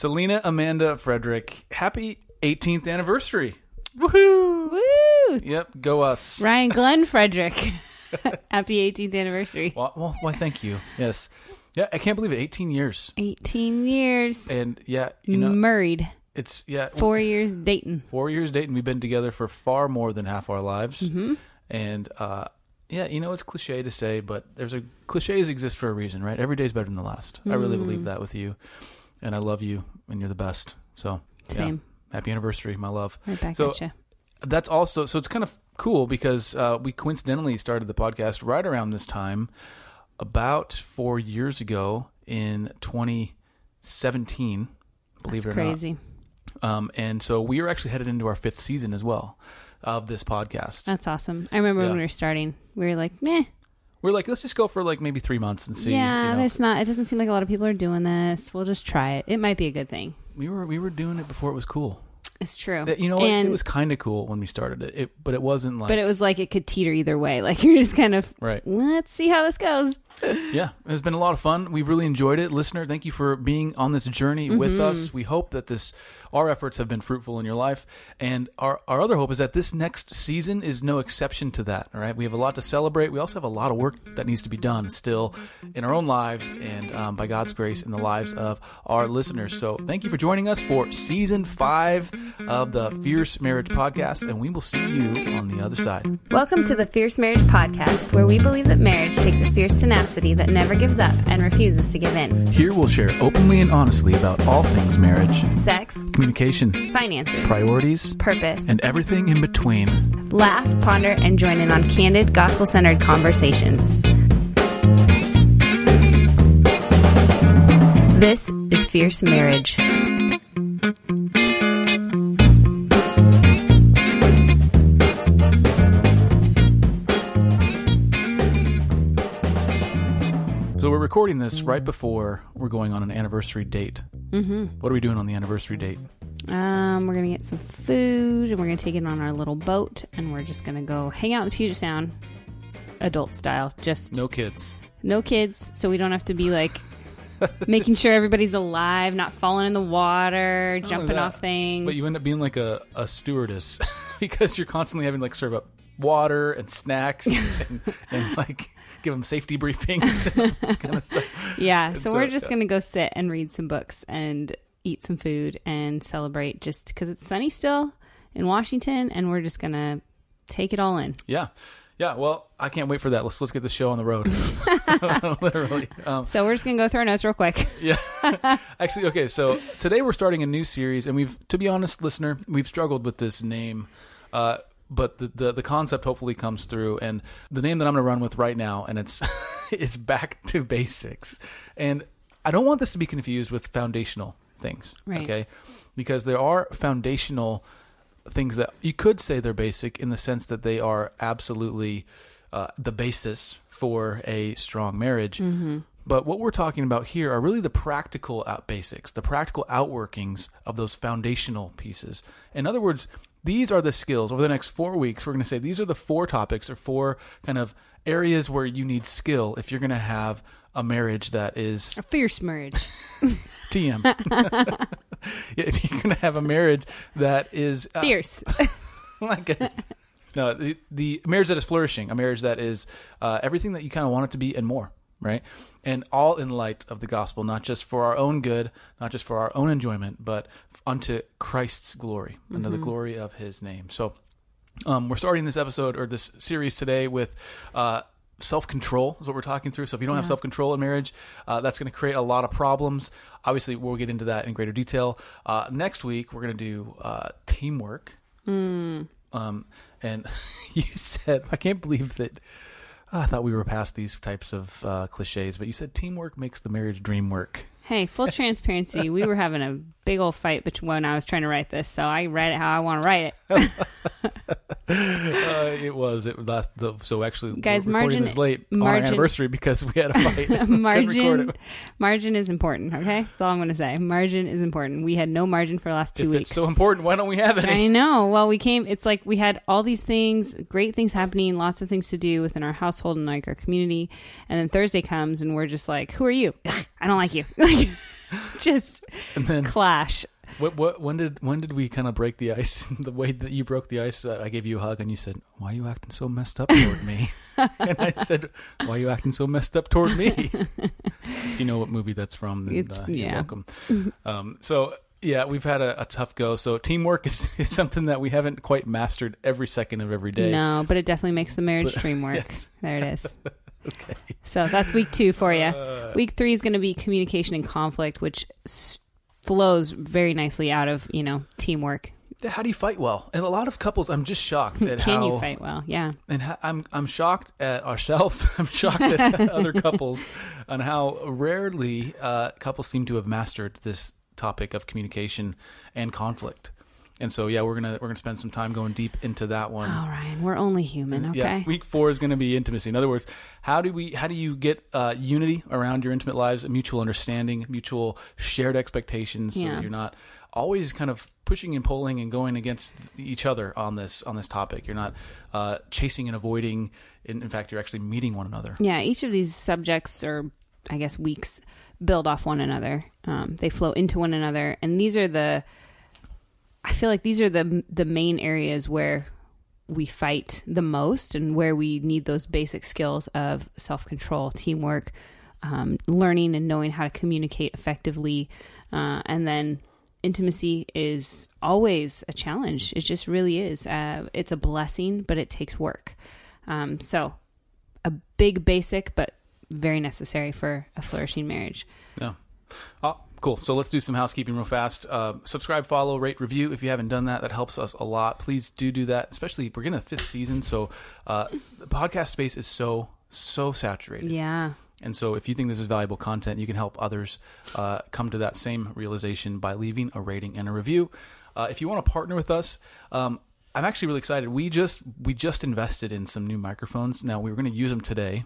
Selena Amanda Frederick, happy 18th anniversary. Woohoo! Woo! Yep, go us. Ryan Glenn Frederick, happy 18th anniversary. Well, why, thank you. Yes. Yeah, I can't believe it. 18 years. 18 years. And yeah, you know. Married. It's, yeah. 4 years dating. 4 years dating. We've been together for far more than half our lives. Mm-hmm. And, yeah, you know, it's cliche to say, but cliches exist for a reason, right? Every day's better than the last. Mm. I really believe that with you. And I love you, and you're the best. So, same. Yeah. Happy anniversary, my love. Right back at you. That's also, so it's kind of cool because we coincidentally started the podcast right around this time, about 4 years ago in 2017, believe it or not. That's crazy. And so we are actually headed into our fifth season as well of this podcast. That's awesome. I remember when we were starting, we were like, meh. We're like, let's just go for like maybe 3 months and see. Yeah, it's not. It doesn't seem like a lot of people are doing this. We'll just try it. It might be a good thing. We were doing it before it was cool. It's true. You know, it was kind of cool when we started it, but it wasn't like. But it was like it could teeter either way. Like you're just kind of right. Let's see how this goes. Yeah, it's been a lot of fun. We've really enjoyed it, listener. Thank you for being on this journey with us. We hope that our efforts have been fruitful in your life, and our other hope is that this next season is no exception to that. All right, we have a lot to celebrate. We also have a lot of work that needs to be done still in our own lives, and by God's grace, in the lives of our listeners. So, thank you for joining us for season 5. Of the Fierce Marriage Podcast, and we will see you on the other side. Welcome to the Fierce Marriage Podcast, where we believe that marriage takes a fierce tenacity that never gives up and refuses to give in. Here we'll share openly and honestly about all things marriage, sex, communication, finances, priorities, purpose, and everything in between. Laugh, ponder, and join in on candid, gospel-centered conversations. This is Fierce Marriage. So we're recording this right before we're going on an anniversary date. Mm-hmm. What are we doing on the anniversary date? We're going to get some food, and we're going to take it on our little boat, and we're just going to go hang out in Puget Sound, adult style. Just No kids, so we don't have to be like making sure everybody's alive, not falling in the water, jumping off things. But you end up being like a stewardess because you're constantly having like serve up water and snacks and like... give them safety briefings and this kind of stuff. Yeah, so we're just going to go sit and read some books and eat some food and celebrate just because it's sunny still in Washington, and we're just going to take it all in. Yeah, well, I can't wait for that. Let's get the show on the road. Literally. So we're just going to go through our notes real quick. Yeah. Actually, okay, so today we're starting a new series, and we've, to be honest, listener, we've struggled with this name. But the concept hopefully comes through, and the name that I'm going to run with right now, and it's it's Back to Basics. And I don't want this to be confused with foundational things, right? Okay? Because there are foundational things that you could say they're basic in the sense that they are absolutely the basis for a strong marriage. Mm-hmm. But what we're talking about here are really the practical basics, the practical outworkings of those foundational pieces. In other words, these are the skills. Over the next 4 weeks, we're going to say these are the 4 topics or 4 kind of areas where you need skill if you're going to have a marriage that is... a fierce marriage. TM. Yeah, if you're going to have a marriage that is... fierce. No, the marriage that is flourishing, a marriage that is everything that you kind of want it to be and more, right? And all in light of the gospel, not just for our own good, not just for our own enjoyment, but unto Christ's glory, unto the glory of his name. So we're starting this episode or this series today with self-control is what we're talking through. So if you don't have self-control in marriage, that's going to create a lot of problems. Obviously, we'll get into that in greater detail. Next week, we're going to do teamwork. Mm. And you said, I can't believe that. I thought we were past these types of cliches, but you said teamwork makes the marriage dream work. Hey, full transparency. We were having a big old fight when I was trying to write this, so I read it how I want to write it. So actually, guys, margin is late on our anniversary because we had a fight. Margin is important, okay? That's all I'm going to say. Margin is important. We had no margin for the last 2 weeks. If it's so important, why don't we have any? I know. Well, it's like we had all these things, great things happening, lots of things to do within our household and like our community, and then Thursday comes and we're just like, who are you? I don't like you. Like, just then, clash. When did we kind of break the ice? The way that you broke the ice, I gave you a hug and you said, "Why are you acting so messed up toward me?" And I said, "Why are you acting so messed up toward me?" If you know what movie that's from, then you're welcome. So yeah, we've had a tough go. So teamwork is something that we haven't quite mastered every second of every day. No, but it definitely makes the marriage dream work. Yes. There it is. Okay. So that's week 2 for you. Week 3 is going to be communication and conflict, which flows very nicely out of, teamwork. How do you fight well? And a lot of couples, I'm just shocked at how... Can you fight well? Yeah. And I'm shocked at ourselves. I'm shocked at other couples on how rarely couples seem to have mastered this topic of communication and conflict. And so, yeah, we're gonna spend some time going deep into that one. Oh, Ryan, we're only human, okay? Yeah, week 4 is gonna be intimacy. In other words, how do you get unity around your intimate lives, a mutual understanding, mutual shared expectations, so that you're not always kind of pushing and pulling and going against each other on this topic. You're not chasing and avoiding. In fact, you're actually meeting one another. Yeah, each of these subjects or I guess weeks build off one another. They flow into one another, and these are the main areas where we fight the most and where we need those basic skills of self-control, teamwork, learning and knowing how to communicate effectively. And then intimacy is always a challenge. It just really is. It's a blessing, but it takes work. So a big basic, but very necessary for a flourishing marriage. Yeah. Cool. So let's do some housekeeping real fast. Subscribe, follow, rate, review. If you haven't done that, that helps us a lot. Please do that, especially we're in the 5th season. So the podcast space is so, so saturated. Yeah. And so if you think this is valuable content, you can help others come to that same realization by leaving a rating and a review. If you want to partner with us, I'm actually really excited. We just invested in some new microphones. Now, we were going to use them today.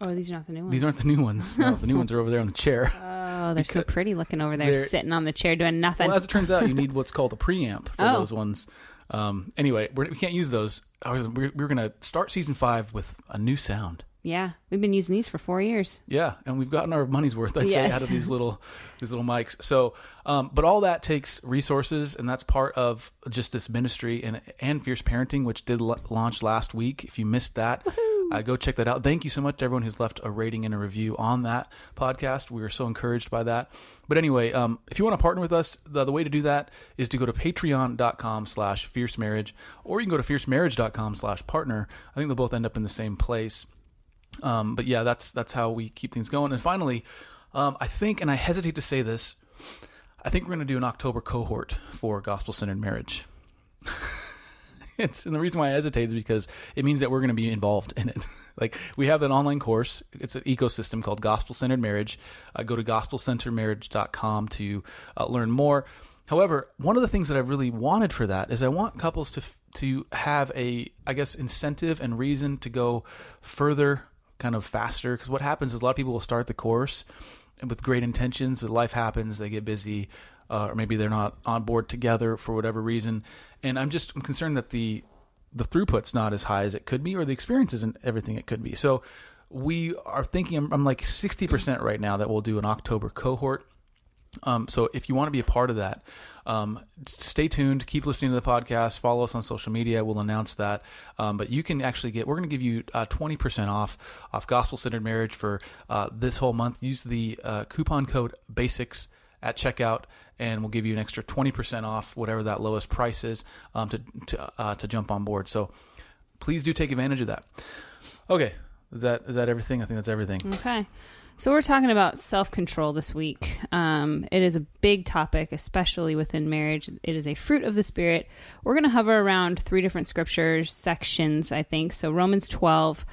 Oh, these are not the new ones. These aren't the new ones. No, the new ones are over there on the chair. Oh, they're so pretty looking over there, sitting on the chair doing nothing. Well, as it turns out, you need what's called a preamp for those ones. Anyway, we can't use those. We're going to start season 5 with a new sound. Yeah, we've been using these for 4 years. Yeah, and we've gotten our money's worth, I'd say, out of these little mics. So, but all that takes resources, and that's part of just this ministry and Fierce Parenting, which did launch last week. If you missed that, go check that out. Thank you so much to everyone who's left a rating and a review on that podcast. We are so encouraged by that. But anyway, if you want to partner with us, the way to do that is to go to patreon.com/fiercemarriage, or you can go to fiercemarriage.com/partner. I think they'll both end up in the same place. But yeah, that's how we keep things going. And finally, I think, and I hesitate to say this, I think we're going to do an October cohort for Gospel-Centered Marriage. And the reason why I hesitate is because it means that we're going to be involved in it. Like, we have an online course. It's an ecosystem called Gospel-Centered Marriage. Go to gospelcenteredmarriage.com to learn more. However, one of the things that I really wanted for that is I want couples to have a, I guess, incentive and reason to go further, kind of faster. Because what happens is a lot of people will start the course with great intentions, but life happens, they get busy, or maybe they're not on board together for whatever reason. And I'm concerned that the throughput's not as high as it could be, or the experience isn't everything it could be. So we are thinking, I'm like 60% right now, that we'll do an October cohort. So if you want to be a part of that, stay tuned, keep listening to the podcast, follow us on social media. We'll announce that. But you can actually we're going to give you 20% off Gospel-Centered Marriage for, this whole month. Use the, coupon code BASICS at checkout, and we'll give you an extra 20% off whatever that lowest price is, to jump on board. So please do take advantage of that. Okay. Is that everything? I think that's everything. Okay. So we're talking about self-control this week. It is a big topic, especially within marriage. It is a fruit of the Spirit. We're going to hover around 3 different scriptures, sections, I think. So Romans 12,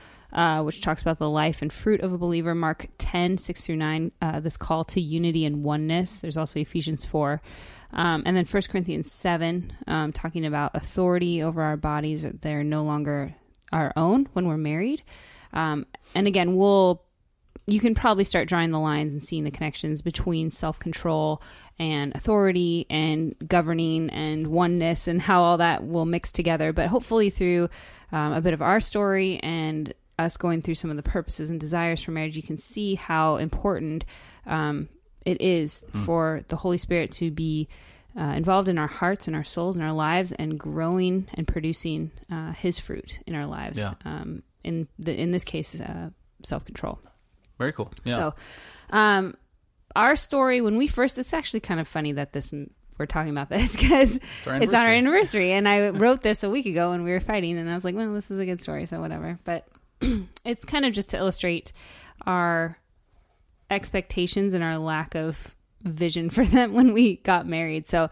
which talks about the life and fruit of a believer. Mark 10, 6-9, this call to unity and oneness. There's also Ephesians 4. And then 1 Corinthians 7, talking about authority over our bodies. They're no longer our own when we're married. And again, you can probably start drawing the lines and seeing the connections between self-control and authority and governing and oneness, and how all that will mix together. But hopefully through a bit of our story and us going through some of the purposes and desires for marriage, you can see how important it is for the Holy Spirit to be involved in our hearts and our souls and our lives, and growing and producing his fruit in our lives. Yeah. In this case, self-control. Very cool. Yeah. So our story, when we first, it's actually kind of funny that we're talking about this, because it's our anniversary, and I wrote this a week ago and we were fighting, and I was like, well, this is a good story, so whatever. But it's kind of just to illustrate our expectations and our lack of vision for them when we got married. So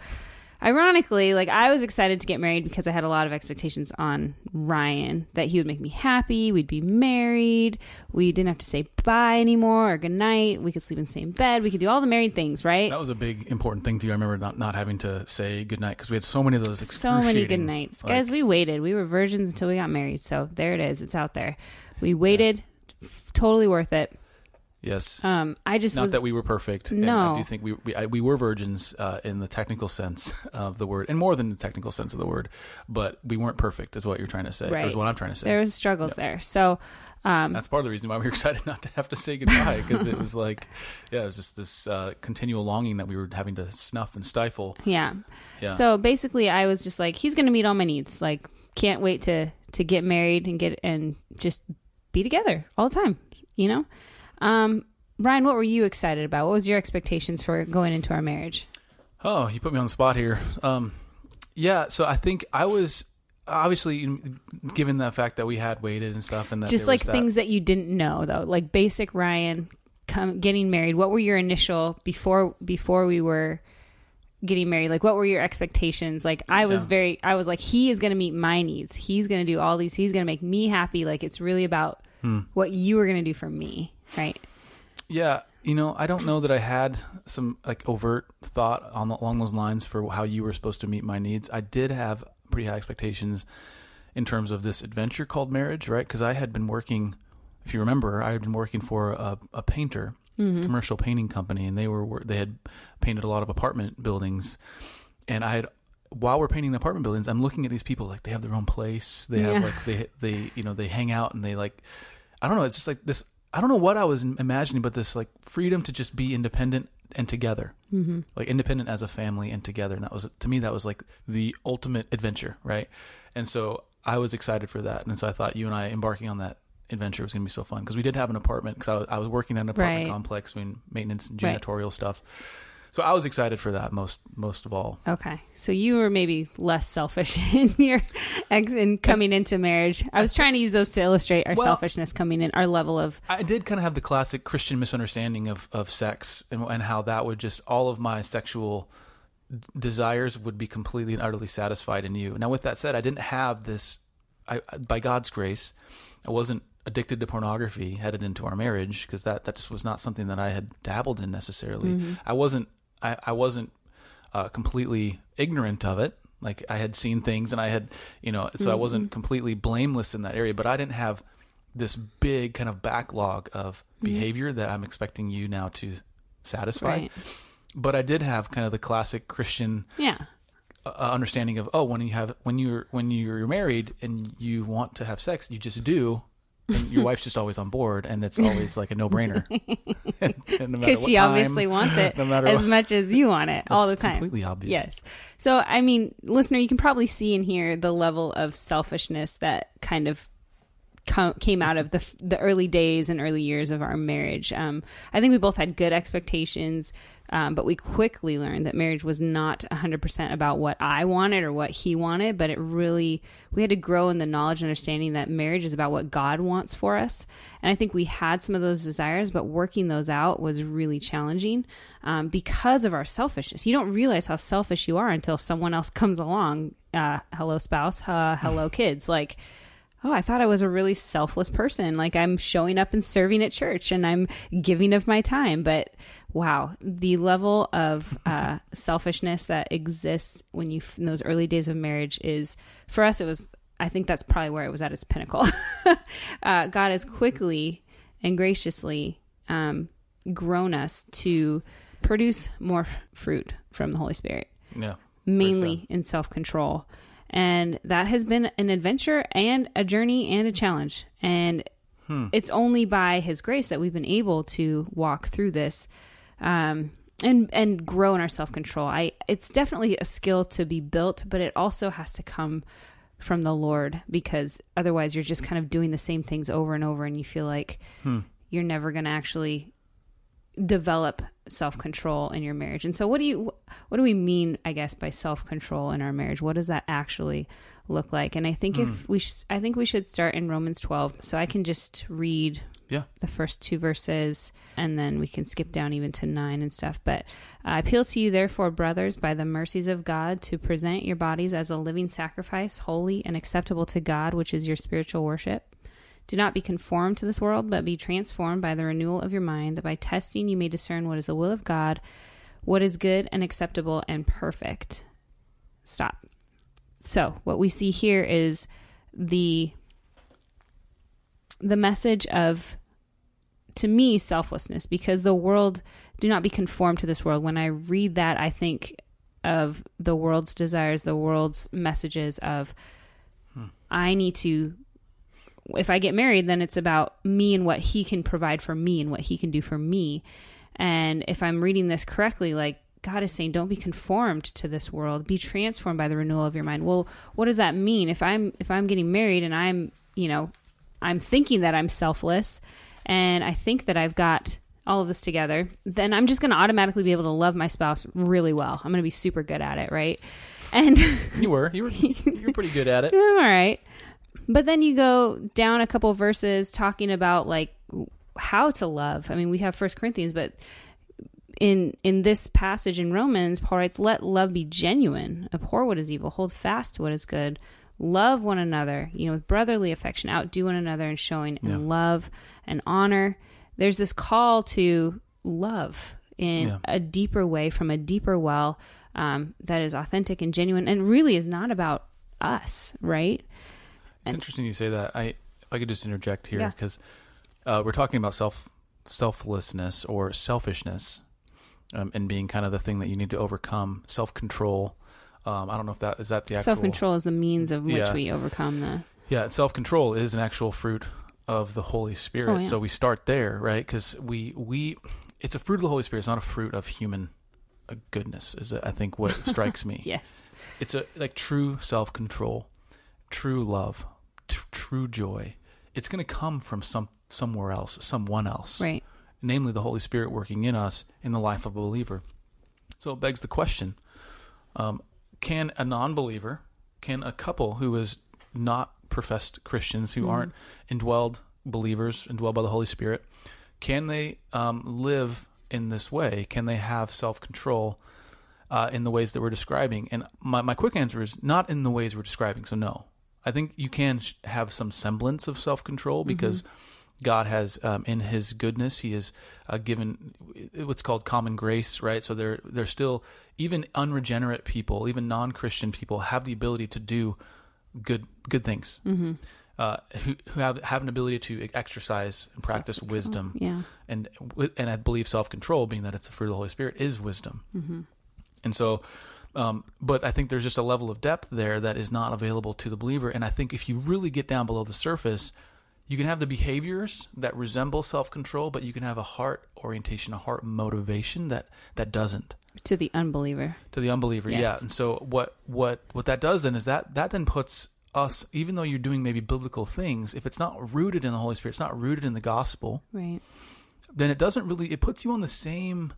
ironically, like, I was excited to get married because I had a lot of expectations on Ryan, that he would make me happy, we'd be married, we didn't have to say bye anymore or goodnight, we could sleep in the same bed, we could do all the married things, right? That was a big, important thing to you. I remember not having to say goodnight, because we had so many of those excruciating... So many goodnights. Like, guys, we waited. We were virgins until we got married, so there it is. It's out there. We waited. Yeah. Totally worth it. Yes. I just not was, that we were perfect. No, and I do think we were virgins in the technical sense of the word, and more than the technical sense of the word. But we weren't perfect, is what you're trying to say. Right. Is what I'm trying to say. There was struggles there. So that's part of the reason why we were excited not to have to say goodbye, because it was like, yeah, it was just this continual longing that we were having to snuff and stifle. Yeah. Yeah. So basically, I was just like, he's going to meet all my needs. Like, can't wait to get married and just be together all the time. You know. Ryan, what were you excited about? What was your expectations for going into our marriage? Oh, you put me on the spot here. Yeah, so I think I was obviously, given the fact that we had waited and stuff, and that just like things that you didn't know though, like basic Ryan getting married. What were your initial before we were getting married? Like, what were your expectations? Like, I was like, he is going to meet my needs. He's going to do all these. He's going to make me happy. Like, it's really about what you were going to do for me. Right. Yeah. You know, I don't know that I had some like overt thought along those lines for how you were supposed to meet my needs. I did have pretty high expectations in terms of this adventure called marriage, right? Because I had been working, if you remember, I had been working for a painter, commercial painting company, and they had painted a lot of apartment buildings, and I had. While we're painting the apartment buildings, I'm looking at these people like they have their own place. They have like they hang out, and they like, I don't know. It's just like this. I don't know what I was imagining, but this like freedom to just be independent and together, like independent as a family and together. And that was, to me, that was like the ultimate adventure, right? And so I was excited for that, and so I thought you and I embarking on that adventure was going to be so fun, because we did have an apartment, because I was working at an apartment complex doing maintenance and janitorial stuff. So I was excited for that most of all. Okay. So you were maybe less selfish in your coming into marriage. I was trying to use those to illustrate our selfishness coming in, our level of... I did kind of have the classic Christian misunderstanding of sex, and how that would just, all of my sexual desires would be completely and utterly satisfied in you. Now, with that said, I didn't have this, by God's grace, I wasn't addicted to pornography headed into our marriage, because that just was not something that I had dabbled in necessarily. I wasn't completely ignorant of it. Like, I had seen things, and I had, you know, so I wasn't completely blameless in that area, but I didn't have this big kind of backlog of behavior that I'm expecting you now to satisfy. Right. But I did have kind of the classic Christian understanding of, when you're married and you want to have sex, you just do. And your wife's just always on board, and it's always like a no-brainer. Because she obviously wants it much as you want it all the time. Completely obvious. Yes. So, I mean, listener, you can probably see in here the level of selfishness that kind of came out of the early days and early years of our marriage. I think we both had good expectations, but we quickly learned that marriage was not 100% about what I wanted or what he wanted, but it really, we had to grow in the knowledge and understanding that marriage is about what God wants for us. And I think we had some of those desires, but working those out was really challenging because of our selfishness. You don't realize how selfish you are until someone else comes along. Hello spouse, hello kids. Like, oh, I thought I was a really selfless person. Like, I'm showing up and serving at church, and I'm giving of my time. But wow, the level of selfishness that exists when you in those early days of marriage is, for us, it was, I think that's probably where it was at its pinnacle. God has quickly and graciously grown us to produce more fruit from the Holy Spirit, mainly in self-control. And that has been an adventure and a journey and a challenge. And It's only by His grace that we've been able to walk through this and grow in our self-control. It's definitely a skill to be built, but it also has to come from the Lord, because otherwise you're just kind of doing the same things over and over, and you feel like you're never going to actually develop self-control in your marriage. And so what do we mean, I guess, by self-control in our marriage? What does that actually look like? And I think I think we should start in Romans 12. So I can just read the first two verses, and then we can skip down even to 9 and stuff. But I appeal to you, therefore, brothers, by the mercies of God, to present your bodies as a living sacrifice, holy and acceptable to God, which is your spiritual worship. Do not be conformed to this world, but be transformed by the renewal of your mind, that by testing you may discern what is the will of God, what is good and acceptable and perfect. Stop. So what we see here is the message of, to me, selflessness, because the world, do not be conformed to this world. When I read that, I think of the world's desires, the world's messages of, I need to, if I get married, then it's about me and what He can provide for me and what He can do for me. And if I'm reading this correctly, like, God is saying, don't be conformed to this world, be transformed by the renewal of your mind. Well, what does that mean? If I'm getting married and I'm thinking that I'm selfless and I think that I've got all of this together, then I'm just going to automatically be able to love my spouse really well. I'm going to be super good at it. Right. And you're pretty good at it. All right. But then you go down a couple verses talking about like how to love. I mean, we have 1 Corinthians, but in this passage in Romans, Paul writes, let love be genuine, abhor what is evil, hold fast to what is good, love one another, with brotherly affection, outdo one another in showing and love and honor. There's this call to love in a deeper way, from a deeper well that is authentic and genuine and really is not about us, right? It's interesting you say that. I could just interject here because we're talking about selflessness or selfishness and being kind of the thing that you need to overcome, self-control. I don't know if that is that the actual... Self-control is the means of which we overcome the... Yeah, and self-control is an actual fruit of the Holy Spirit. So we start there, right? Because we it's a fruit of the Holy Spirit. It's not a fruit of human goodness is, I think, what strikes me. Yes. It's like true self-control, true love, true joy. It's going to come from somewhere else, someone else, right? Namely, the Holy Spirit working in us in the life of a believer. So it begs the question: can a non-believer, can a couple who is not professed Christians, who aren't indwelled believers, indwelled by the Holy Spirit, can they live in this way? Can they have self-control in the ways that we're describing? And my quick answer is not in the ways we're describing. So no. I think you can have some semblance of self-control because God has, in His goodness, He has given what's called common grace, right? So they're still, even unregenerate people, even non-Christian people, have the ability to do good things. Mm-hmm. Who have an ability to exercise and practice wisdom, and I believe self-control, being that it's a fruit of the Holy Spirit, is wisdom, and so. But I think there's just a level of depth there that is not available to the believer. And I think if you really get down below the surface, you can have the behaviors that resemble self-control, but you can have a heart orientation, a heart motivation that doesn't. To the unbeliever. Yes. Yeah. And so what that does then is that then puts us, even though you're doing maybe biblical things, if it's not rooted in the Holy Spirit, it's not rooted in the gospel, right? Then it puts you on the same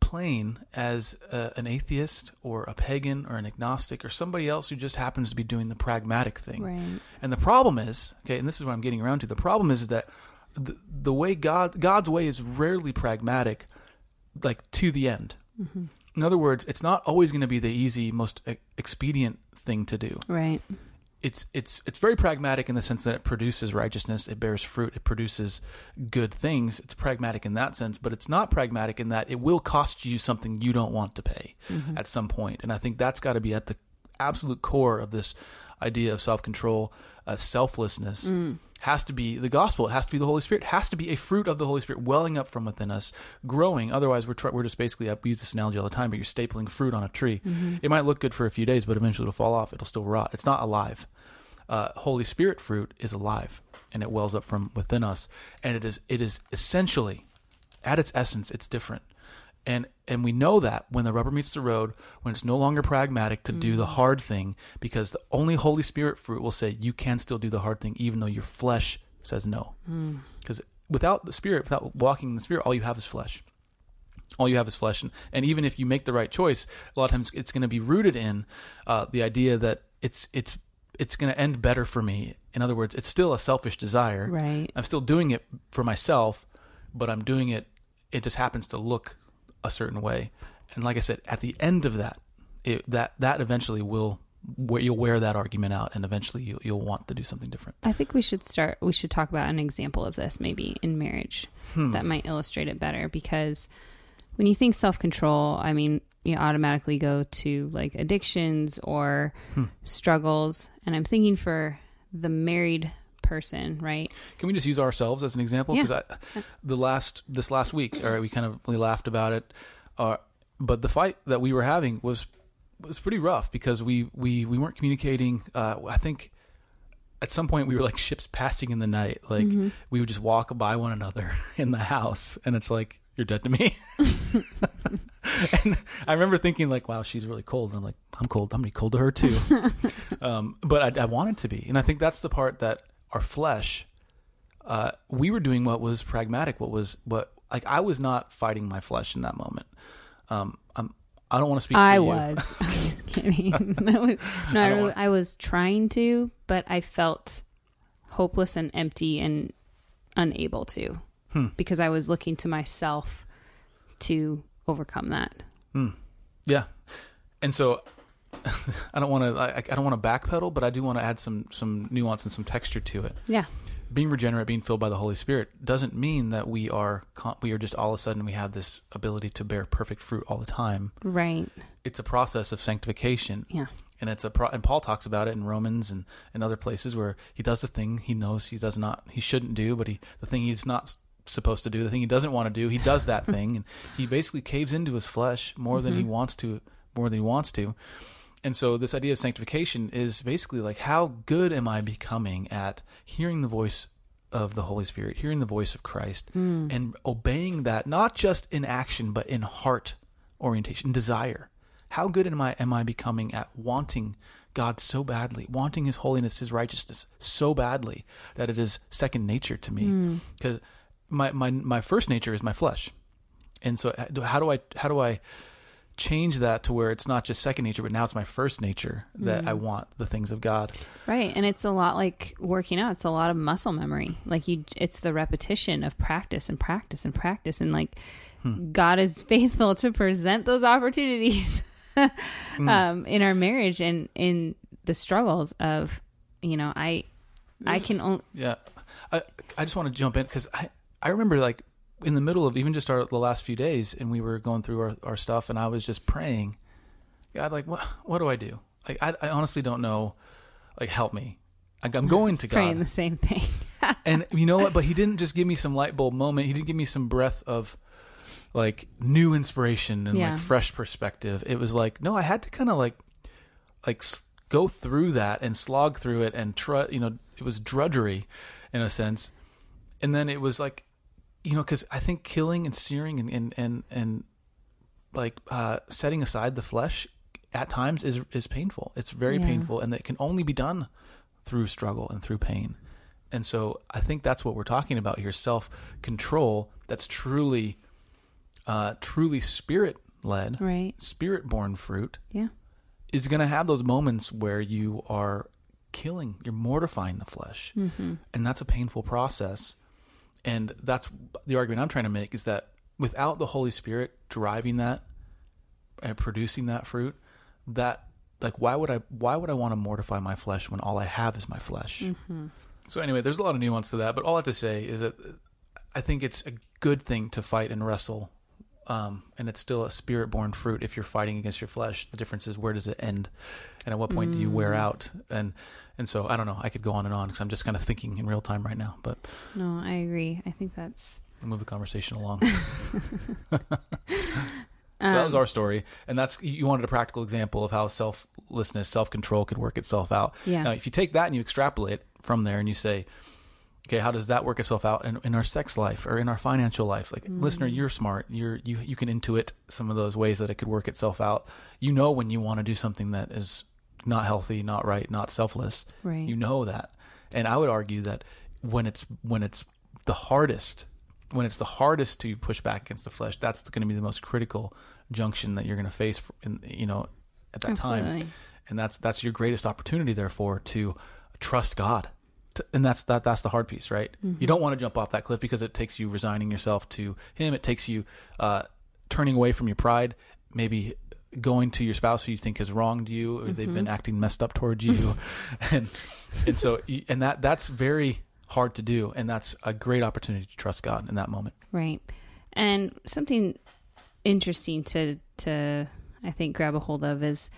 plane as an atheist or a pagan or an agnostic or somebody else who just happens to be doing the pragmatic thing. Right. And the problem is, okay, and this is what I'm getting around to, the problem is that the way God's way is rarely pragmatic, like to the end. Mm-hmm. In other words, it's not always going to be the easy, most expedient thing to do. Right. It's very pragmatic in the sense that it produces righteousness, it bears fruit, it produces good things. It's pragmatic in that sense, but it's not pragmatic in that it will cost you something you don't want to pay at some point. And I think that's got to be at the absolute core of this idea of self-control, selflessness. Has to be the gospel. It has to be the Holy Spirit. It has to be a fruit of the Holy Spirit welling up from within us, growing. Otherwise, we're just basically, we use this analogy all the time, but you're stapling fruit on a tree. It might look good for a few days, but eventually it'll fall off. It'll still rot. It's not alive. Holy Spirit fruit is alive and it wells up from within us, and it is essentially, at its essence, it's different. And we know that when the rubber meets the road, when it's no longer pragmatic to do the hard thing, because the only Holy Spirit fruit will say you can still do the hard thing even though your flesh says no. Because without the Spirit, without walking in the Spirit, all you have is flesh. All you have is flesh. And even if you make the right choice, a lot of times it's going to be rooted in the idea that it's going to end better for me. In other words, it's still a selfish desire. Right. I'm still doing it for myself, but I'm doing it. It just happens to look a certain way. And like I said, at the end of that, that eventually will, you'll wear that argument out, and eventually you'll want to do something different. I think we should talk about an example of this maybe in marriage that might illustrate it better, because when you think self-control, I mean, you automatically go to like addictions or struggles. And I'm thinking for the married person, right? Can we just use ourselves as an example? Because this last week, all right, we laughed about it. But the fight that we were having was pretty rough, because we weren't communicating. I think at some point we were like ships passing in the night. Like we would just walk by one another in the house, and it's like, you're dead to me. And I remember thinking like, wow, she's really cold. And I'm like, I'm cold. I'm going to be cold to her too. But I wanted to be. And I think that's the part that our flesh, we were doing what was pragmatic, like I was not fighting my flesh in that moment. I don't want to speak for you. I'm just kidding. I was trying to, but I felt hopeless and empty and unable to. Because I was looking to myself to overcome that. Yeah. And so I don't want to backpedal, but I do want to add some nuance and some texture to it. Yeah. Being regenerate, being filled by the Holy Spirit doesn't mean that we are just all of a sudden we have this ability to bear perfect fruit all the time. Right. It's a process of sanctification. Yeah. And and Paul talks about it in Romans and other places where he does the thing he knows he shouldn't do, but the thing he's not supposed to do, the thing he doesn't want to do, he does that thing, and he basically caves into his flesh more than he wants to. And so this idea of sanctification is basically like, how good am I becoming at hearing the voice of the Holy Spirit, hearing the voice of Christ, and obeying that, not just in action but in heart orientation, desire. How good am I becoming at wanting God so badly, wanting his holiness, his righteousness so badly that it is second nature to me? Because my first nature is my flesh. And so how do I change that to where it's not just second nature, but now it's my first nature that I want the things of God. Right. And it's a lot like working out. It's a lot of muscle memory. Like it's the repetition of practice and practice and practice. And like God is faithful to present those opportunities in our marriage and in the struggles of, I can only. Yeah. I just want to jump in because I remember like in the middle of even just the last few days, and we were going through our stuff, and I was just praying, God, like, what do I do? Like, I honestly don't know. Like, help me. Like, I'm going to God. Praying the same thing. And you know what? But he didn't just give me some light bulb moment. He didn't give me some breath of like new inspiration and like fresh perspective. It was like, no, I had to kind of like go through that and slog through it, and it was drudgery in a sense. And then it was like, because I think killing and searing and like setting aside the flesh at times is painful. It's very painful, and it can only be done through struggle and through pain. And so I think that's what we're talking about here: self-control that's truly Spirit-led, right? Spirit-born fruit, is going to have those moments where you are killing, you're mortifying the flesh, and that's a painful process. And that's the argument I'm trying to make, is that without the Holy Spirit driving that and producing that fruit, that like, why would I want to mortify my flesh when all I have is my flesh? So anyway, there's a lot of nuance to that, but all I have to say is that I think it's a good thing to fight and wrestle. And it's still a Spirit-born fruit. If you're fighting against your flesh, the difference is, where does it end, and at what point do you wear out? And so I don't know. I could go on and on because I'm just kind of thinking in real time right now. But no, I agree. I think I'll move the conversation along. So that was our story, and that's, you wanted a practical example of how self selflessness, self-control could work itself out. Yeah. Now, if you take that and you extrapolate from there and you say, okay, how does that work itself out in our sex life or in our financial life? Like, listener, you're smart. You can intuit some of those ways that it could work itself out. You know when you want to do something that is not healthy, not right, not selfless. Right. You know that. And I would argue that when it's the hardest to push back against the flesh, that's going to be the most critical junction that you're going to face at that Absolutely. Time. And that's your greatest opportunity, therefore, to trust God. And that's the hard piece, right? Mm-hmm. You don't want to jump off that cliff because it takes you resigning yourself to him. It takes you turning away from your pride, maybe going to your spouse who you think has wronged you, or mm-hmm. they've been acting messed up towards you. and so that's very hard to do. And that's a great opportunity to trust God in that moment. Right. And something interesting to I think, grab a hold of is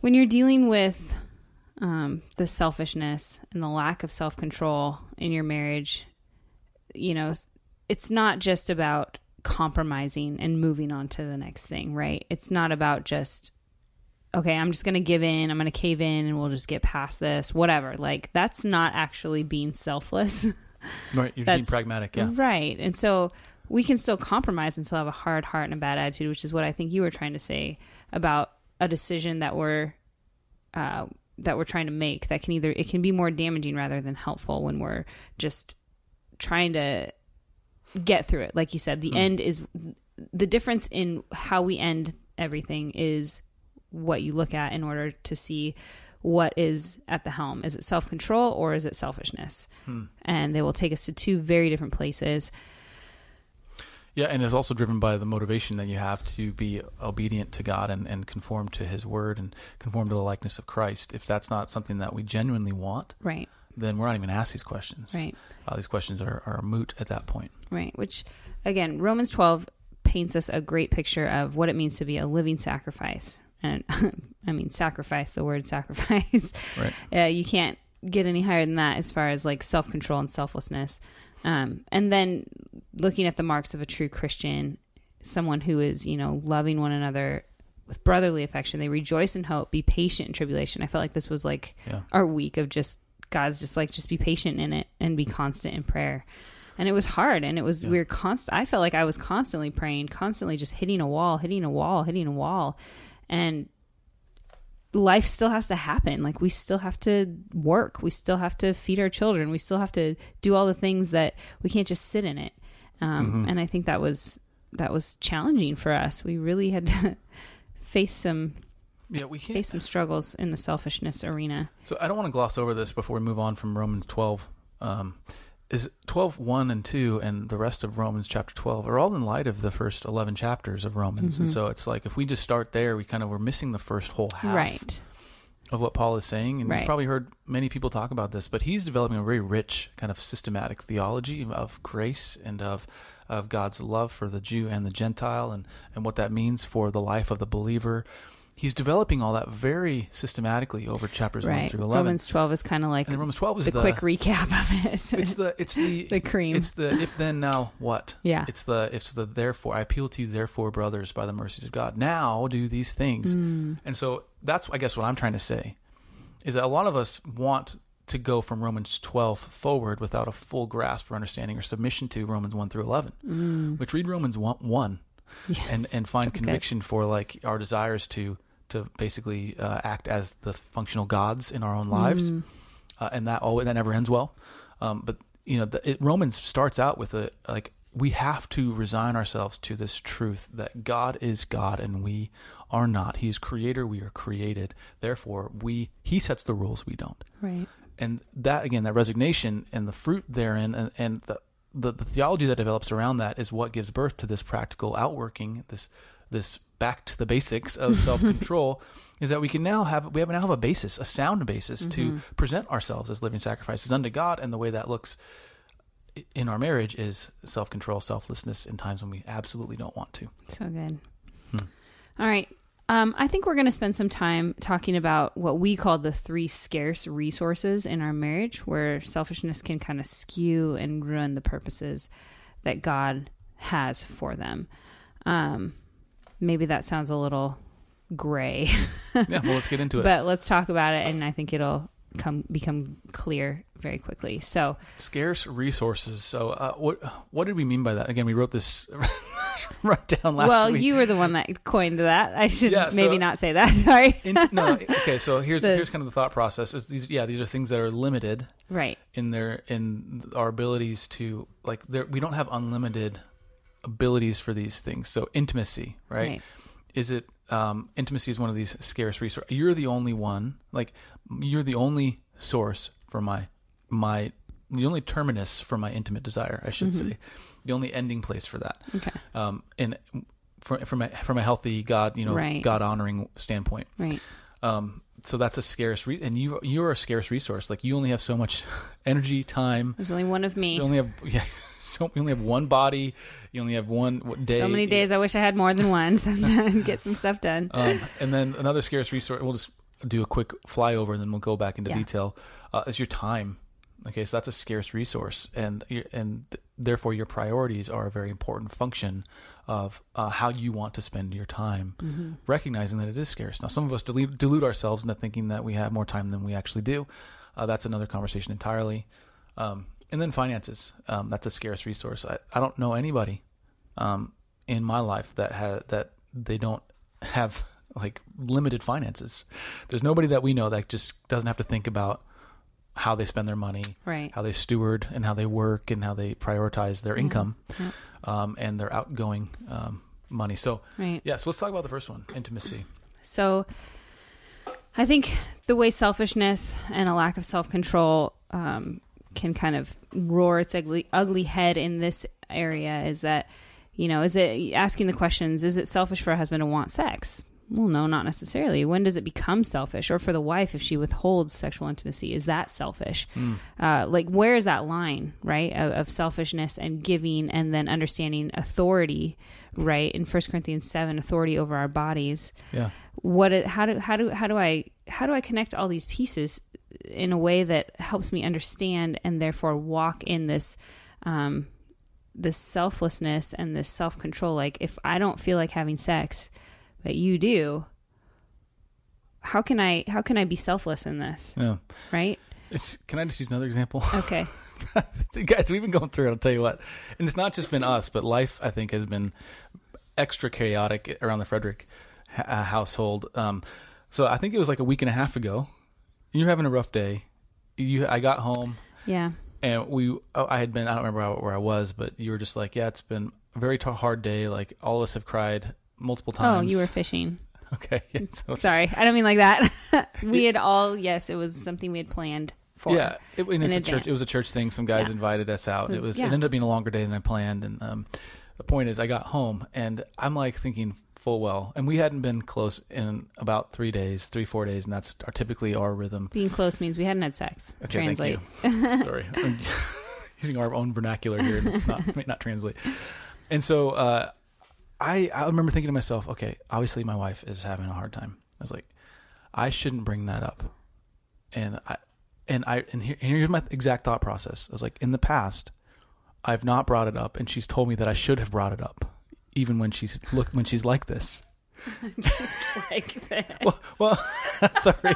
when you're dealing with the selfishness and the lack of self-control in your marriage, you know, it's not just about compromising and moving on to the next thing, right? It's not about just, okay, I'm just going to give in, I'm going to cave in and we'll just get past this, whatever. Like, that's not actually being selfless. Right. You're being pragmatic. Yeah. Right. And so we can still compromise and still have a hard heart and a bad attitude, which is what I think you were trying to say about a decision that we're trying to make that can be more damaging rather than helpful when we're just trying to get through it. Like you said, the end is the difference in how we end everything is what you look at in order to see what is at the helm. Is it self-control or is it selfishness? And they will take us to two very different places. Yeah, and it's also driven by the motivation that you have to be obedient to God and conform to his word and conform to the likeness of Christ. If that's not something that we genuinely want, right, then we're not even asked these questions. Right. These questions are moot at that point. Right, which, again, Romans 12 paints us a great picture of what it means to be a living sacrifice. And, I mean, sacrifice, the word sacrifice. Right. You can't get any higher than that as far as, like, self-control and selflessness. And then looking at the marks of a true Christian, someone who is, you know, loving one another with brotherly affection, they rejoice in hope, be patient in tribulation. I felt like this was like our week of just, God's just like, just be patient in it and be constant in prayer. And it was hard. And it was, we were constant. I felt like I was constantly praying, constantly just hitting a wall. And life still has to happen. Like, we still have to work. We still have to feed our children. We still have to do all the things that we can't just sit in it. And I think that was challenging for us. We really had to face some struggles in the selfishness arena. So I don't want to gloss over this before we move on from Romans 12. Is 12, 1 and 2 and the rest of Romans chapter 12 are all in light of the first 11 chapters of Romans. Mm-hmm. And so it's like, if we just start there, we're missing the first whole half of what Paul is saying. And you've probably heard many people talk about this, but he's developing a very rich kind of systematic theology of grace and of God's love for the Jew and the Gentile and what that means for the life of the believer. He's developing all that very systematically over chapters 1 through 11. Romans 12 is kind of like the quick recap of it. It's the the cream. It's the if then now what? Yeah. It's the therefore. I appeal to you therefore, brothers, by the mercies of God. Now do these things. And so that's, I guess, what I'm trying to say is that a lot of us want to go from Romans 12 forward without a full grasp or understanding or submission to Romans 1 through 11, which read Romans 1 yes, and find conviction for like our desires to basically act as the functional gods in our own lives. And that never ends well. But you know, Romans starts out with we have to resign ourselves to this truth that God is God and we are not. He is creator. We are created. Therefore he sets the rules. We don't. Right. And that, again, that resignation and the fruit therein and the theology that develops around that is what gives birth to this practical outworking, this back to the basics of self-control is that we now have a basis, a sound basis to present ourselves as living sacrifices unto God. And the way that looks in our marriage is self-control, selflessness in times when we absolutely don't want to. So good. All right. I think we're going to spend some time talking about what we call the three scarce resources in our marriage, where selfishness can kind of skew and ruin the purposes that God has for them. Maybe that sounds a little gray. Yeah, well, let's get into it. But let's talk about it, and I think it'll become clear very quickly. So scarce resources. So what did we mean by that? Again, we wrote this right down last week. Well, you were the one that coined that. I should maybe not say that. Sorry. Okay. So here's kind of the thought process. Is these are things that are limited, right? In our abilities to we don't have unlimited abilities for these things. So intimacy, right? Is it? Intimacy is one of these scarce resources. You're the only one, you're the only source for the only terminus for my intimate desire, I should say, the only ending place for that. Okay. And from a healthy God, God honoring standpoint. Right. So that's a scarce and you're a scarce resource. You only have so much energy, time. There's only one of me. We only have one body. You only have one day. So many days. I wish I had more than one. Sometimes get some stuff done. And then another scarce resource. We'll just do a quick flyover, and then we'll go back into detail. Is your time. Okay, so that's a scarce resource, and therefore your priorities are a very important function of how you want to spend your time, recognizing that it is scarce. Now, some of us delude ourselves into thinking that we have more time than we actually do. That's another conversation entirely. And then finances. That's a scarce resource. I don't know anybody in my life that they don't have limited finances. There's nobody that we know that just doesn't have to think about how they spend their money, right? How they steward and how they work and how they prioritize their income and their outgoing money. So, so let's talk about the first one, intimacy. So I think the way selfishness and a lack of self-control can kind of roar its ugly head in this area is that, is it asking the questions, is it selfish for a husband to want sex? Well, no, not necessarily. When does it become selfish? Or for the wife, if she withholds sexual intimacy, is that selfish? Where is that line, right, of selfishness and giving, and then understanding authority, right? In 1 Corinthians 7, authority over our bodies. Yeah. How do I connect all these pieces in a way that helps me understand and therefore walk in this this selflessness and this self-control? If I don't feel like having sex, but you do, how can I be selfless in this? Yeah. Right? Can I just use another example? Okay. Guys, we've been going through it, I'll tell you what. And it's not just been us, but life, I think, has been extra chaotic around the Frederick household. So I think it was a week and a half ago. You were having a rough day. I got home. Yeah. And I don't remember where I was, but you were just it's been a very hard day. All of us have cried multiple times. Oh, you were fishing. Okay. Yeah, so sorry. I don't mean like that. It was something we had planned for. Yeah. It was a church thing. Some guys invited us out. It ended up being a longer day than I planned. And the point is I got home and I'm thinking full well, and we hadn't been close in about 3 days, 4 days. And that's typically our rhythm. Being close means we hadn't had sex. Okay. Translate. Thank you. Sorry. I'm using our own vernacular here. And it may not translate. And so, I remember thinking to myself, okay, obviously my wife is having a hard time. I was I shouldn't bring that up. And here's my exact thought process. I was in the past, I've not brought it up, and she's told me that I should have brought it up, even when she's like this. Just like this. Well sorry.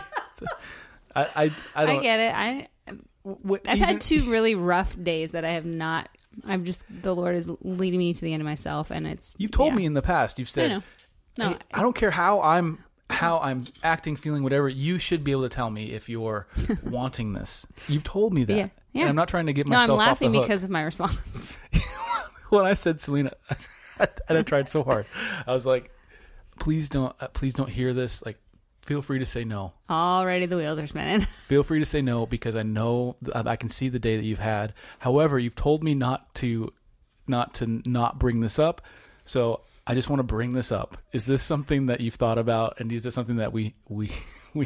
I don't get it. I've had two really rough days that I have not. The Lord is leading me to the end of myself, and it's. You've told me in the past. You've said, "No, hey, I don't care how I'm acting, feeling, whatever. You should be able to tell me if you're wanting this." You've told me that, yeah. And I'm not trying to get myself. No, I'm laughing off the hook because of my response. When I said Selena, and I tried so hard, I was "Please don't hear this." Feel free to say no. Already the wheels are spinning. Feel free to say no, because I know I can see the day that you've had. However, you've told me not to bring this up. So I just want to bring this up. Is this something that you've thought about? And is this something that we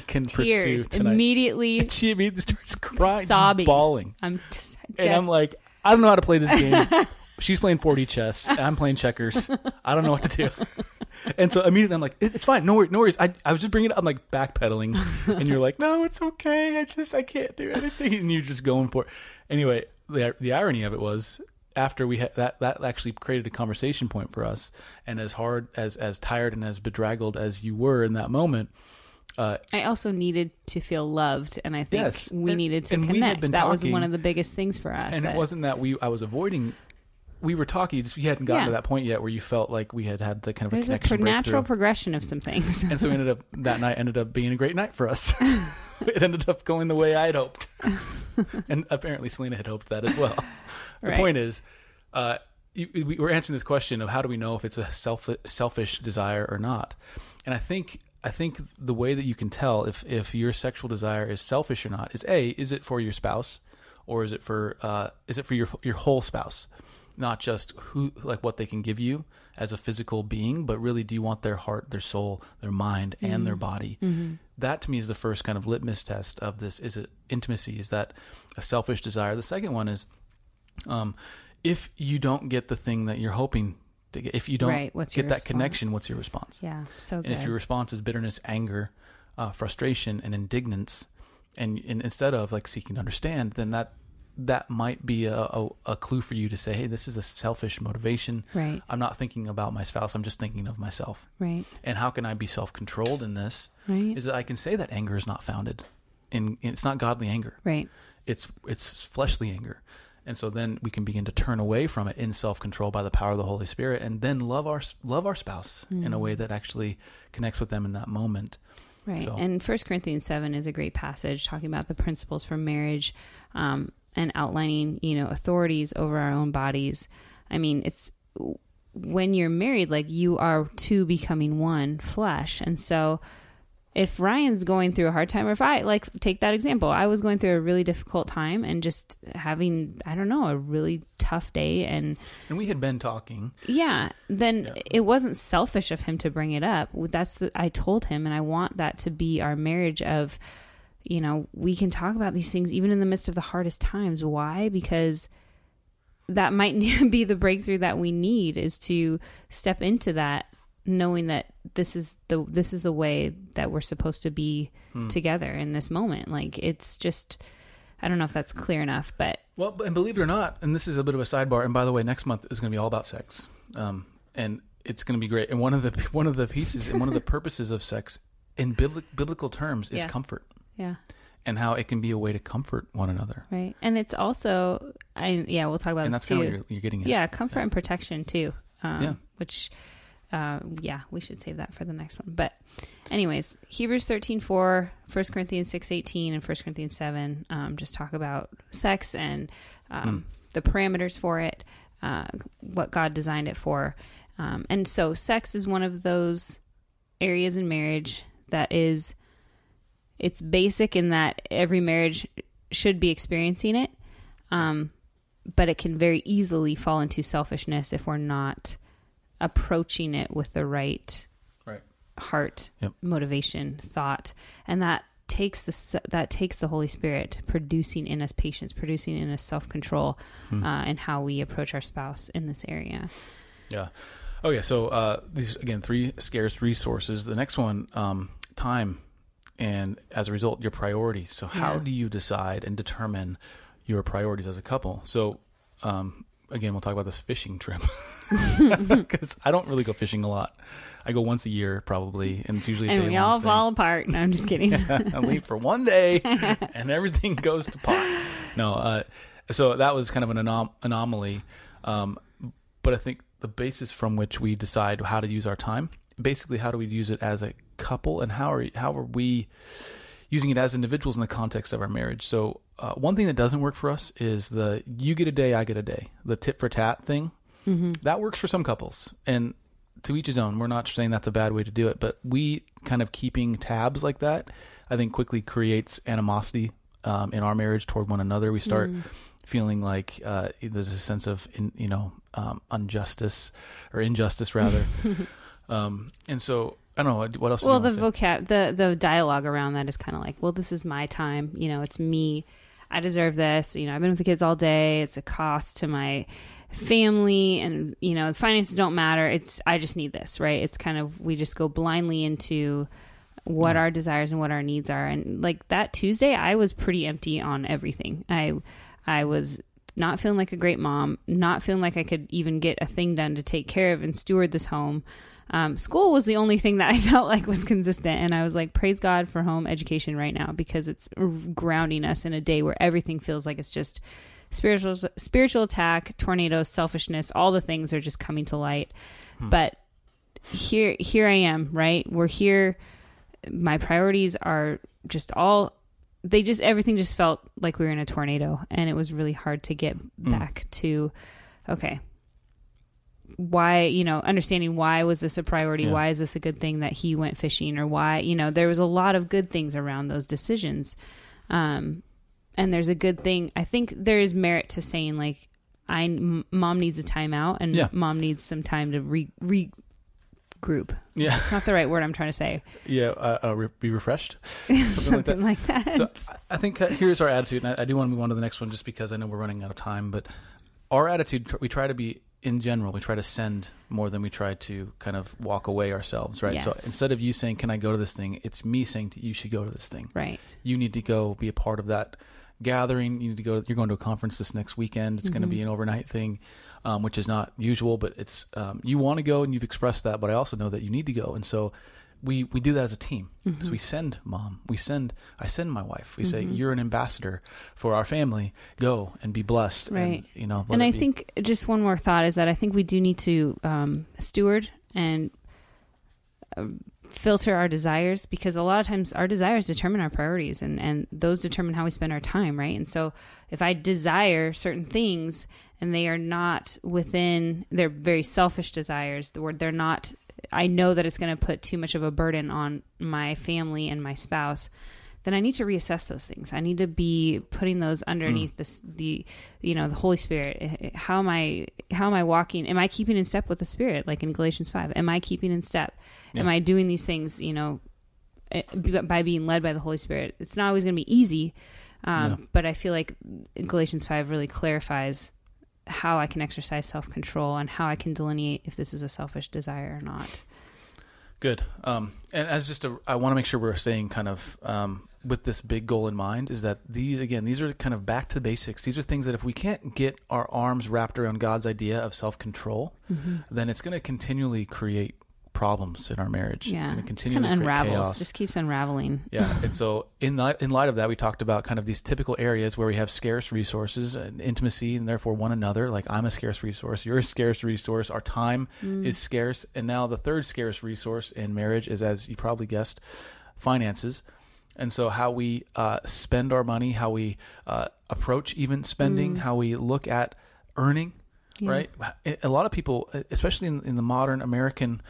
can pursue tonight? Immediately. And she immediately starts crying, sobbing, bawling. And I'm I don't know how to play this game. She's playing 4D chess. And I'm playing checkers. I don't know what to do. And so immediately I'm it's fine. No worries. I was just bringing it up. I'm backpedaling. And you're no, it's okay. I can't do anything. And you're just going for it. Anyway, the irony of it was after we had that actually created a conversation point for us. And as hard as tired and as bedraggled as you were in that moment, I also needed to feel loved, and I think we needed to connect. That talking, was one of the biggest things for us. And it wasn't that I was avoiding. We were talking, just we hadn't gotten to that point yet where you felt like we had the kind of a connection. There's a natural progression of some things. And so we that night ended up being a great night for us. It ended up going the way I'd hoped. And apparently Selena had hoped that as well. The point is, we're answering this question of how do we know if it's a selfish desire or not? And I think the way that you can tell if your sexual desire is selfish or not is is it for your spouse, or is it for your whole spouse? Not just what they can give you as a physical being, but really, do you want their heart, their soul, their mind, mm-hmm. and their body? Mm-hmm. That to me is the first kind of litmus test of this. Is it intimacy? Is that a selfish desire? The second one is, if you don't get the thing that you're hoping to get, if you don't get that connection, what's your response? Yeah. So good. And if your response is bitterness, anger, frustration, and indignance, and instead of seeking to understand, then that might be a clue for you to say, hey, this is a selfish motivation. Right. I'm not thinking about my spouse. I'm just thinking of myself. Right. And how can I be self-controlled in this? Right. Is that I can say that anger is not founded in it's not godly anger. Right. It's fleshly anger. And so then we can begin to turn away from it in self-control by the power of the Holy Spirit, and then love our spouse in a way that actually connects with them in that moment. Right. So. And 1 Corinthians 7 is a great passage talking about the principles for marriage, and outlining, authorities over our own bodies. I mean, it's when you're married, you are two becoming one flesh. And so if Ryan's going through a hard time, or if I take that example, I was going through a really difficult time and just having, a really tough day. And we had been talking. Yeah. It wasn't selfish of him to bring it up. I told him, and I want that to be our marriage of, we can talk about these things even in the midst of the hardest times. Why? Because that might be the breakthrough that we need, is to step into that knowing that this is the way that we're supposed to be together in this moment. It's just, I don't know if that's clear enough, but. Well, and believe it or not, and this is a bit of a sidebar, and by the way, next month is going to be all about sex. And it's going to be great. And one of the pieces and one of the purposes of sex in biblical terms is comfort. Yeah. And how it can be a way to comfort one another. Right. And it's also, we'll talk about this too. And that's kind of what you're getting at. Yeah, comfort and protection too. Which, we should save that for the next one. But anyways, Hebrews 13:4, 1 Corinthians 6:18, and 1 Corinthians 7 just talk about sex and the parameters for it, what God designed it for. And so sex is one of those areas in marriage that is... It's basic in that every marriage should be experiencing it, but it can very easily fall into selfishness if we're not approaching it with the right heart, motivation, thought, and that takes the Holy Spirit producing in us patience, producing in us self-control, and how we approach our spouse in this area. Yeah. Oh yeah. So these again 3 scarce resources. The next one, time. And as a result, your priorities. So how do you decide and determine your priorities as a couple? So, again, we'll talk about this fishing trip because I don't really go fishing a lot. I go once a year probably. And it's usually and we all fall apart. No, I'm just kidding. I leave for one day and everything goes to pot. No. So that was kind of an anomaly. But I think the basis from which we decide how to use our time, basically how do we use it as a couple, and how are we using it as individuals in the context of our marriage? So one thing that doesn't work for us is the you get a day, I get a day, the tit for tat thing. Mm-hmm. That works for some couples, and to each his own. We're not saying that's a bad way to do it, but we kind of keeping tabs like that, I think quickly creates animosity in our marriage toward one another. We start feeling like there's a sense of injustice rather. And so I don't know what else. Well, the dialogue around that is kind of like, well, this is my time. It's me. I deserve this. I've been with the kids all day. It's a cost to my family, and the finances don't matter. I just need this, right? It's kind of, we just go blindly into what our desires and what our needs are. And that Tuesday, I was pretty empty on everything. I was not feeling like a great mom, not feeling like I could even get a thing done to take care of and steward this home. School was the only thing that I felt like was consistent. And I was like, praise God for home education right now, because it's grounding us in a day where everything feels like it's just spiritual attack, tornadoes, selfishness, all the things are just coming to light. But here I am, right? We're here. My priorities are just all, they just, everything just felt like we were in a tornado, and it was really hard to get back to, okay, why, you know, understanding why was this a priority? Yeah. Why is this a good thing that he went fishing, or why, you know, there was a lot of good things around those decisions. And there's a good thing. I think there is merit to saying like, mom needs a timeout, and mom needs some time to regroup. Yeah. It's not the right word I'm trying to say. Yeah. Be refreshed. Something like that. So I think here's our attitude. And I do want to move on to the next one just because I know we're running out of time, but our attitude, we try to be, in general, we try to send more than we try to kind of walk away ourselves, right? Yes. So instead of you saying, can I go to this thing? It's me saying you should go to this thing. Right. You need to go be a part of that gathering. You need to go, you're going to a conference this next weekend. It's going to be an overnight thing, which is not usual, but it's, you want to go and you've expressed that, but I also know that you need to go. And so we do that as a team. So we send mom, I send my wife, we say, you're an ambassador for our family, go and be blessed. Right. And, you know, and I think just one more thought is that I think we do need to, steward and filter our desires, because a lot of times our desires determine our priorities, and those determine how we spend our time. Right. And so if I desire certain things and they are not within, they're very selfish desires, they're not, I know that it's going to put too much of a burden on my family and my spouse, then I need to reassess those things. I need to be putting those underneath the Holy Spirit. How am I walking? Am I keeping in step with the Spirit? Like in Galatians 5, am I keeping in step? Yeah. Am I doing these things, you know, by being led by the Holy Spirit? It's not always going to be easy. But I feel like Galatians 5 really clarifies how I can exercise self-control and how I can delineate if this is a selfish desire or not. Good. And as just I want to make sure we're staying kind of, with this big goal in mind, is that these are kind of back to the basics. These are things that if we can't get our arms wrapped around God's idea of self-control, then it's going to continually create problems in our marriage. Yeah. It's going to continue to unravel. Just keeps unraveling. Yeah. And so in light of that, we talked about kind of these typical areas where we have scarce resources and intimacy, and therefore one another. Like I'm a scarce resource, you're a scarce resource, our time is scarce. And now the third scarce resource in marriage is, as you probably guessed, finances. And so how we spend our money, how we approach even spending, how we look at earning, right? A lot of people, especially in the modern American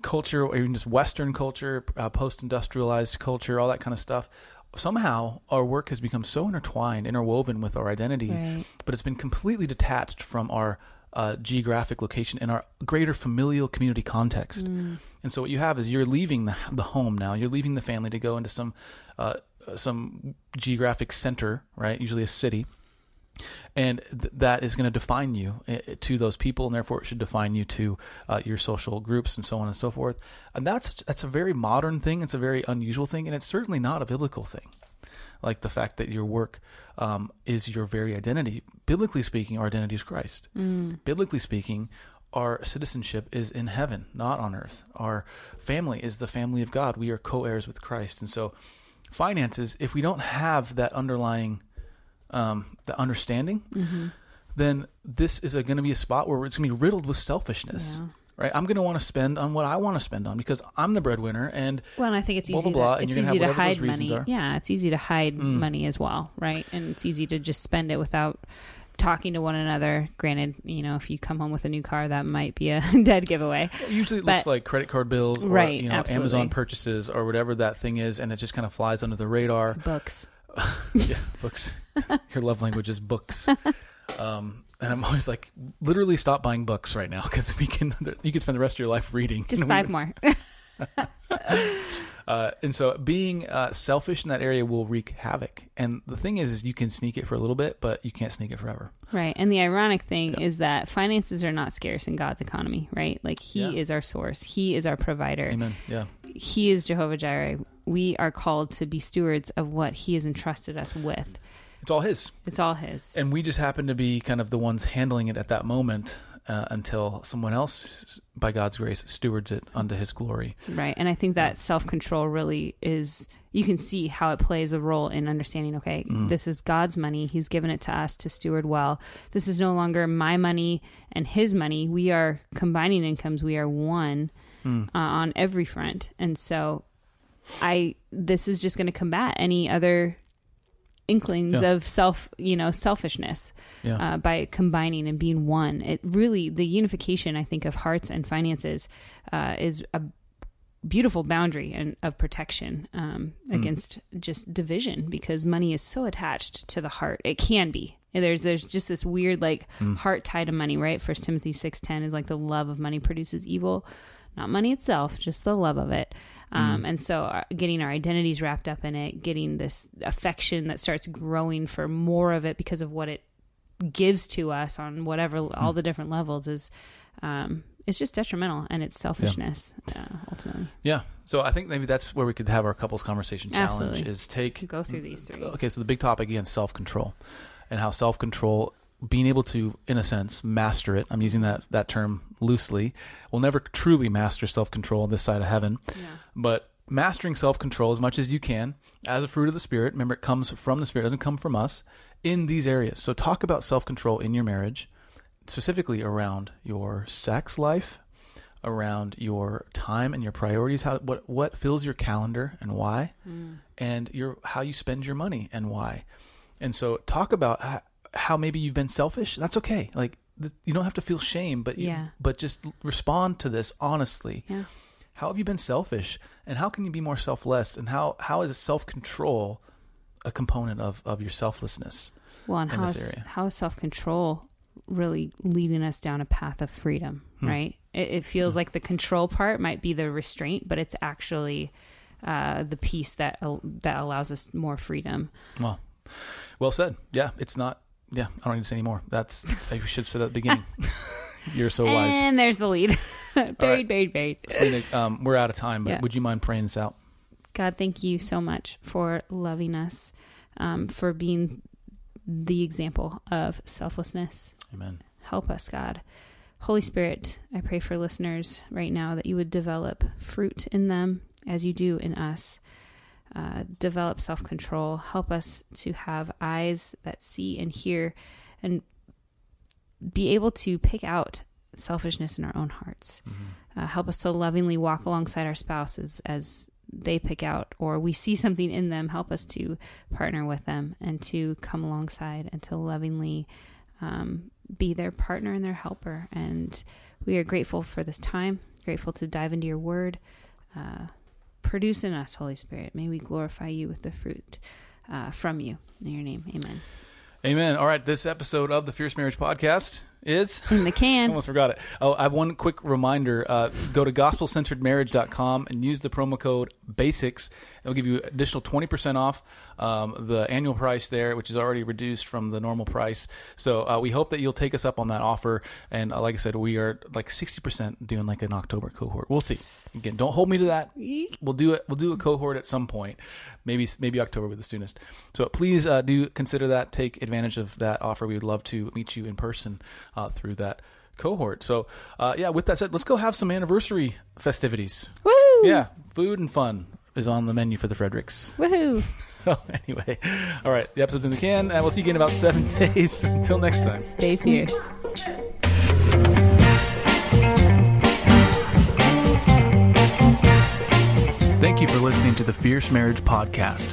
culture, or even just Western culture, post-industrialized culture, all that kind of stuff. Somehow our work has become so interwoven with our identity, but it's been completely detached from our geographic location and our greater familial community context. And so what you have is you're leaving the home now, you're leaving the family to go into some geographic center, right? Usually a city. And that is going to define you to those people, and therefore it should define you to your social groups and so on and so forth. And that's a very modern thing. It's a very unusual thing, and it's certainly not a biblical thing. Like the fact that your work is your very identity. Biblically speaking, our identity is Christ. Biblically speaking, our citizenship is in heaven, not on earth. Our family is the family of God. We are co-heirs with Christ. And so finances, if we don't have that underlying the understanding, then this is going to be a spot where it's going to be riddled with selfishness, right? I'm going to want to spend on what I want to spend on because I'm the breadwinner, and I think it's easy to hide money. Yeah, it's easy to hide money as well, right? And it's easy to just spend it without talking to one another. Granted, you know, if you come home with a new car, that might be a dead giveaway. Usually it looks like credit card bills, or you know, Amazon purchases, or whatever that thing is, and it just kind of flies under the radar. Books. Your love language is books. And I'm always like, literally stop buying books right now, because you can spend the rest of your life reading. Just five more. And so being selfish in that area will wreak havoc. And the thing is you can sneak it for a little bit, but you can't sneak it forever. Right. And the ironic thing is that finances are not scarce in God's economy, right? Like he is our source. He is our provider. Amen. Yeah. He is Jehovah Jireh. We are called to be stewards of what he has entrusted us with. It's all his. It's all his. And we just happen to be kind of the ones handling it at that moment until someone else, by God's grace, stewards it unto his glory. Right. And I think that self-control really is, you can see how it plays a role in understanding, okay, this is God's money. He's given it to us to steward well. This is no longer my money and his money. We are combining incomes. We are one on every front. And so this is just going to combat any other inklings of selfishness by combining and being one. It really, the unification, I think, of hearts and finances is a beautiful boundary and of protection against just division, because money is so attached to the heart. It can be. There's just this weird heart tie to money, right? 1 Timothy 6:10 is like, the love of money produces evil. Not money itself, just the love of it. And so getting our identities wrapped up in it, getting this affection that starts growing for more of it because of what it gives to us on whatever, all the different levels is, it's just detrimental, and it's selfishness ultimately. Yeah. So I think maybe that's where we could have our couples conversation challenge. Absolutely. Is go through these three. Okay. So the big topic again, self-control, and how self-control, being able to, in a sense, master it. I'm using that term loosely. We'll never truly master self-control on this side of heaven, but mastering self-control as much as you can as a fruit of the Spirit. Remember, it comes from the Spirit. It doesn't come from us in these areas. So talk about self-control in your marriage, specifically around your sex life, around your time and your priorities, what fills your calendar and why, and how you spend your money and why. And so talk about how maybe you've been selfish. That's okay. Like, you don't have to feel shame, but but just respond to this honestly. Yeah. How have you been selfish, and how can you be more selfless, and how is self-control a component of your selflessness? Well, and how is self-control really leading us down a path of freedom, right? It feels like the control part might be the restraint, but it's actually the piece that allows us more freedom. Well said. Yeah, it's not. Yeah, I don't need to say any more. I should say that at the beginning. You're so wise. And there's the lead. buried. Selena, we're out of time, but would you mind praying this out? God, thank you so much for loving us, for being the example of selflessness. Amen. Help us, God. Holy Spirit, I pray for listeners right now that you would develop fruit in them as you do in us. Develop self-control. Help us to have eyes that see and hear and be able to pick out selfishness in our own hearts. Help us to lovingly walk alongside our spouses as they pick out, or we see something in them. Help us to partner with them and to come alongside and to lovingly be their partner and their helper. And we are grateful for this time, grateful to dive into your word. Produce in us, Holy Spirit. May we glorify you with the fruit from you. In your name, amen. Amen. All right, this episode of the Fierce Marriage Podcast is... in the can. Almost forgot it. Oh, I have one quick reminder. Go to gospelcenteredmarriage.com and use the promo code BASICS. It'll give you additional 20% off the annual price there, which is already reduced from the normal price. So we hope that you'll take us up on that offer. And like I said, we are like 60% doing like an October cohort. We'll see. Again, don't hold me to that. We'll do it. We'll do a cohort at some point. Maybe October with the soonest. So please do consider that. Take advantage of that offer. We would love to meet you in person through that cohort. So with that said, let's go have some anniversary festivities. Woo! Yeah, food and fun is on the menu for the Fredericks. Woohoo! So anyway, all right, the episode's in the can, and we'll see you again in about 7 days. Until next time, stay fierce. Thank you for listening to the Fierce Marriage Podcast.